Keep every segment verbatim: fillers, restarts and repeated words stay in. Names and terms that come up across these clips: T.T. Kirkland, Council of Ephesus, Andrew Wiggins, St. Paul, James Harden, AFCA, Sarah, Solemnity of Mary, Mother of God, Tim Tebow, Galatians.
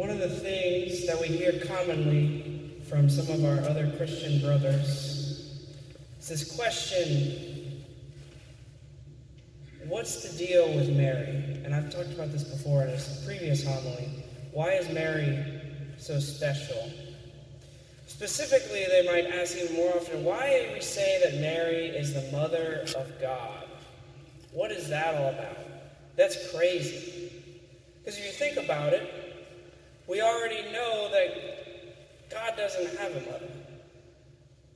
One of the things that we hear commonly from some of our other Christian brothers is this question, what's the deal with Mary? And I've talked about this before in a previous homily. Why is Mary so special? Specifically, they might ask even more often, why do we say that Mary is the Mother of God? What is that all about? That's crazy. Because if you think about it, we already know that God doesn't have a mother.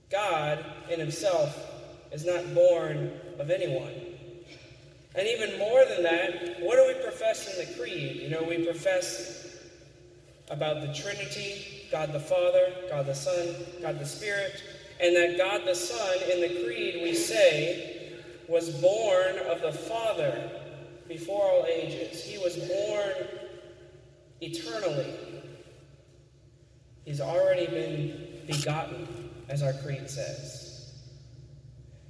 God in himself is not born of anyone. And even more than that, what do we profess in the creed? You know, we profess about the Trinity, God the Father, God the Son, God the Spirit, and that God the Son in the creed we say was born of the Father before all ages. He was born eternally. He's already been begotten, as our creed says.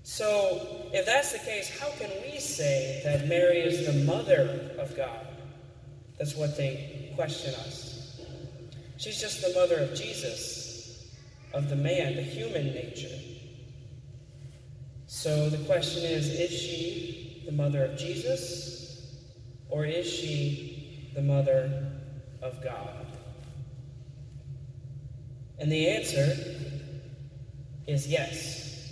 So, if that's the case, how can we say that Mary is the mother of God? That's what they question us. She's just the mother of Jesus, of the man, the human nature. So the question is, is she the mother of Jesus, or is she the mother of God? And the answer is yes.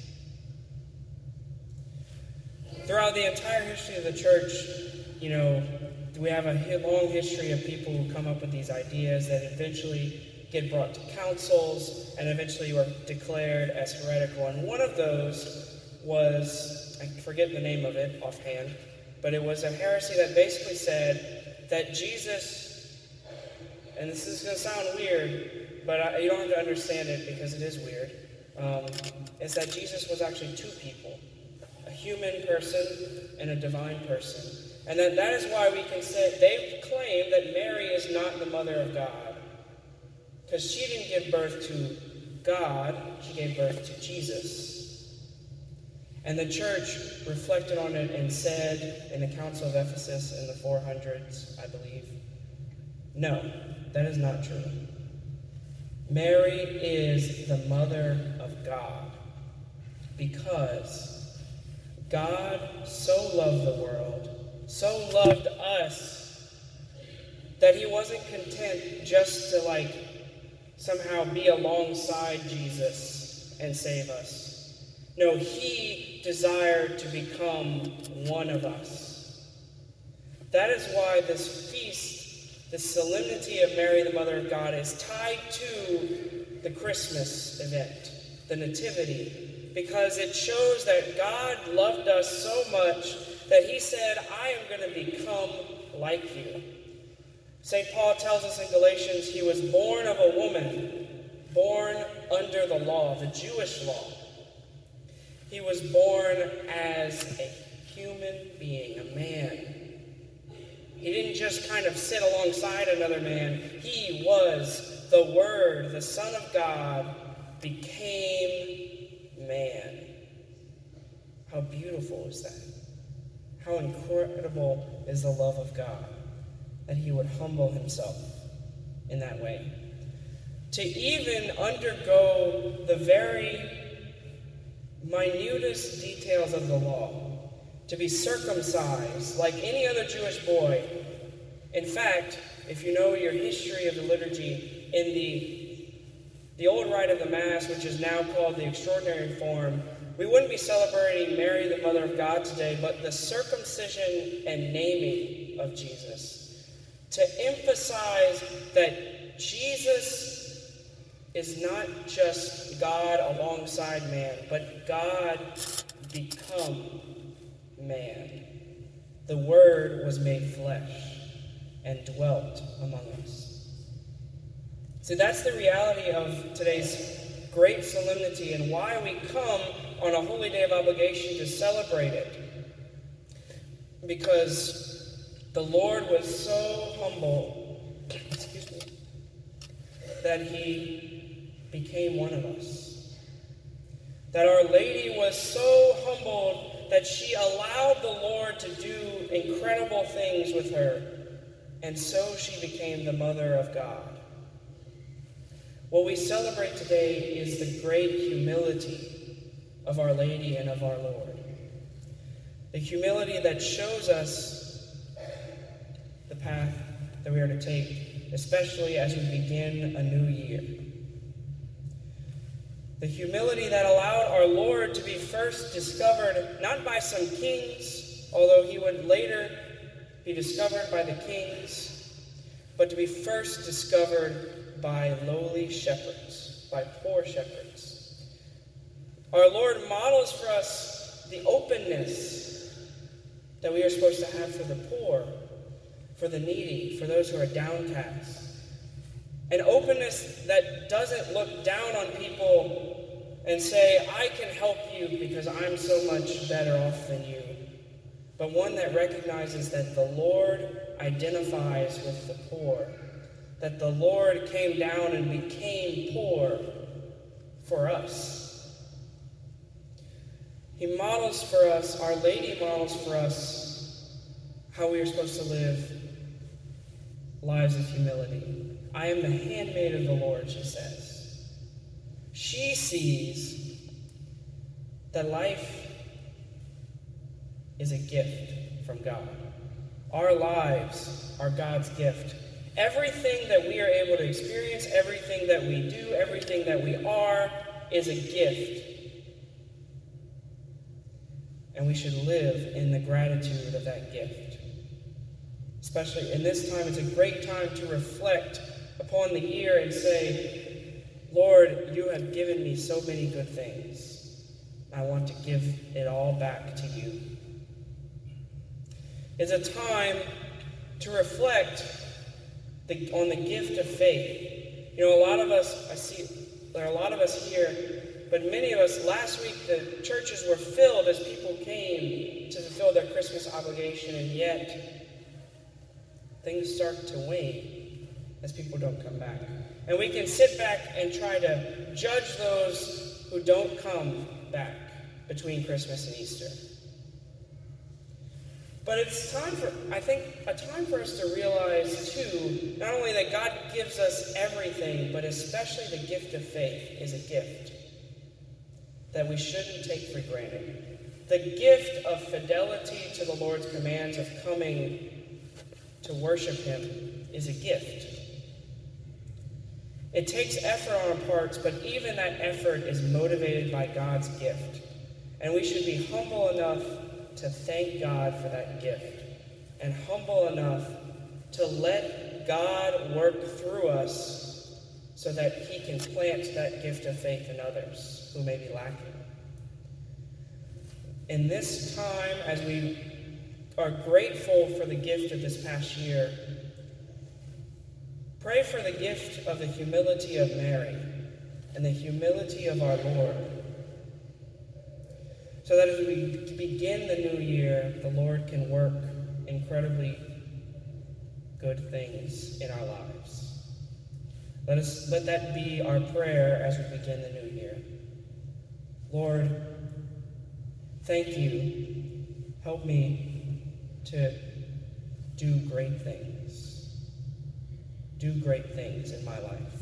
Throughout the entire history of the church, you know, we have a long history of people who come up with these ideas that eventually get brought to councils and eventually were declared as heretical. And one of those was, I forget the name of it offhand, but it was a heresy that basically said that Jesus, and this is going to sound weird, but I, you don't have to understand it because it is weird, um, is that Jesus was actually two people. Human person and a divine person. And that, that is why we can say, they claim that Mary is not the mother of God. Because she didn't give birth to God, she gave birth to Jesus. And the church reflected on it and said in the Council of Ephesus in the four hundreds, I believe, no, that is not true. Mary is the mother of God because God so loved the world, so loved us, that he wasn't content just to, like, somehow be alongside Jesus and save us. No, he desired to become one of us. That is why this feast, the solemnity of Mary, the Mother of God, is tied to the Christmas event, the Nativity. Because it shows that God loved us so much that he said, I am going to become like you. Saint Paul tells us in Galatians, he was born of a woman, born under the law, the Jewish law. He was born as a human being, a man. He didn't just kind of sit alongside another man. He was the Word, the Son of God, became man. How beautiful is that? How incredible is the love of God that he would humble himself in that way. To even undergo the very minutest details of the law, to be circumcised like any other Jewish boy. In fact, if you know your history of the liturgy, in the The old rite of the Mass, which is now called the extraordinary form, we wouldn't be celebrating Mary, the Mother of God, today, but the circumcision and naming of Jesus, to emphasize that Jesus is not just God alongside man, but God become man. The Word was made flesh and dwelt among us. So that's the reality of today's great solemnity and why we come on a holy day of obligation to celebrate it. Because the Lord was so humble, excuse me, that he became one of us. That Our Lady was so humbled that she allowed the Lord to do incredible things with her and so she became the Mother of God. What we celebrate today is the great humility of Our Lady and of our Lord. The humility that shows us the path that we are to take, especially as we begin a new year. The humility that allowed our Lord to be first discovered not by some kings, although he would later be discovered by the kings, but to be first discovered by lowly shepherds, by poor shepherds. Our Lord models for us the openness that we are supposed to have for the poor, for the needy, for those who are downcast. An openness that doesn't look down on people and say, I can help you because I'm so much better off than you, but one that recognizes that the Lord identifies with the poor, that the Lord came down and became poor for us. He models for us, Our Lady models for us, how we are supposed to live lives of humility. I am the handmaid of the Lord, she says. She sees that life is a gift from God. Our lives are God's gift. Everything that we are able to experience, everything that we do, everything that we are, is a gift. And we should live in the gratitude of that gift. Especially in this time, it's a great time to reflect upon the year and say, Lord, you have given me so many good things. I want to give it all back to you. It's a time to reflect the, on the gift of faith. You know, a lot of us, I see, there are a lot of us here, but many of us, last week the churches were filled as people came to fulfill their Christmas obligation, and yet things start to wane as people don't come back. And we can sit back and try to judge those who don't come back between Christmas and Easter. But it's time for, I think, a time for us to realize, too, not only that God gives us everything, but especially the gift of faith is a gift that we shouldn't take for granted. The gift of fidelity to the Lord's commands of coming to worship Him is a gift. It takes effort on our parts, but even that effort is motivated by God's gift. And we should be humble enough to thank God for that gift, and humble enough to let God work through us so that He can plant that gift of faith in others who may be lacking. In this time, as we are grateful for the gift of this past year, pray for the gift of the humility of Mary and the humility of our Lord, so that as we begin the new year, the Lord can work incredibly good things in our lives. Let us let that be our prayer as we begin the new year. Lord, thank you. Help me to do great things. Do great things in my life.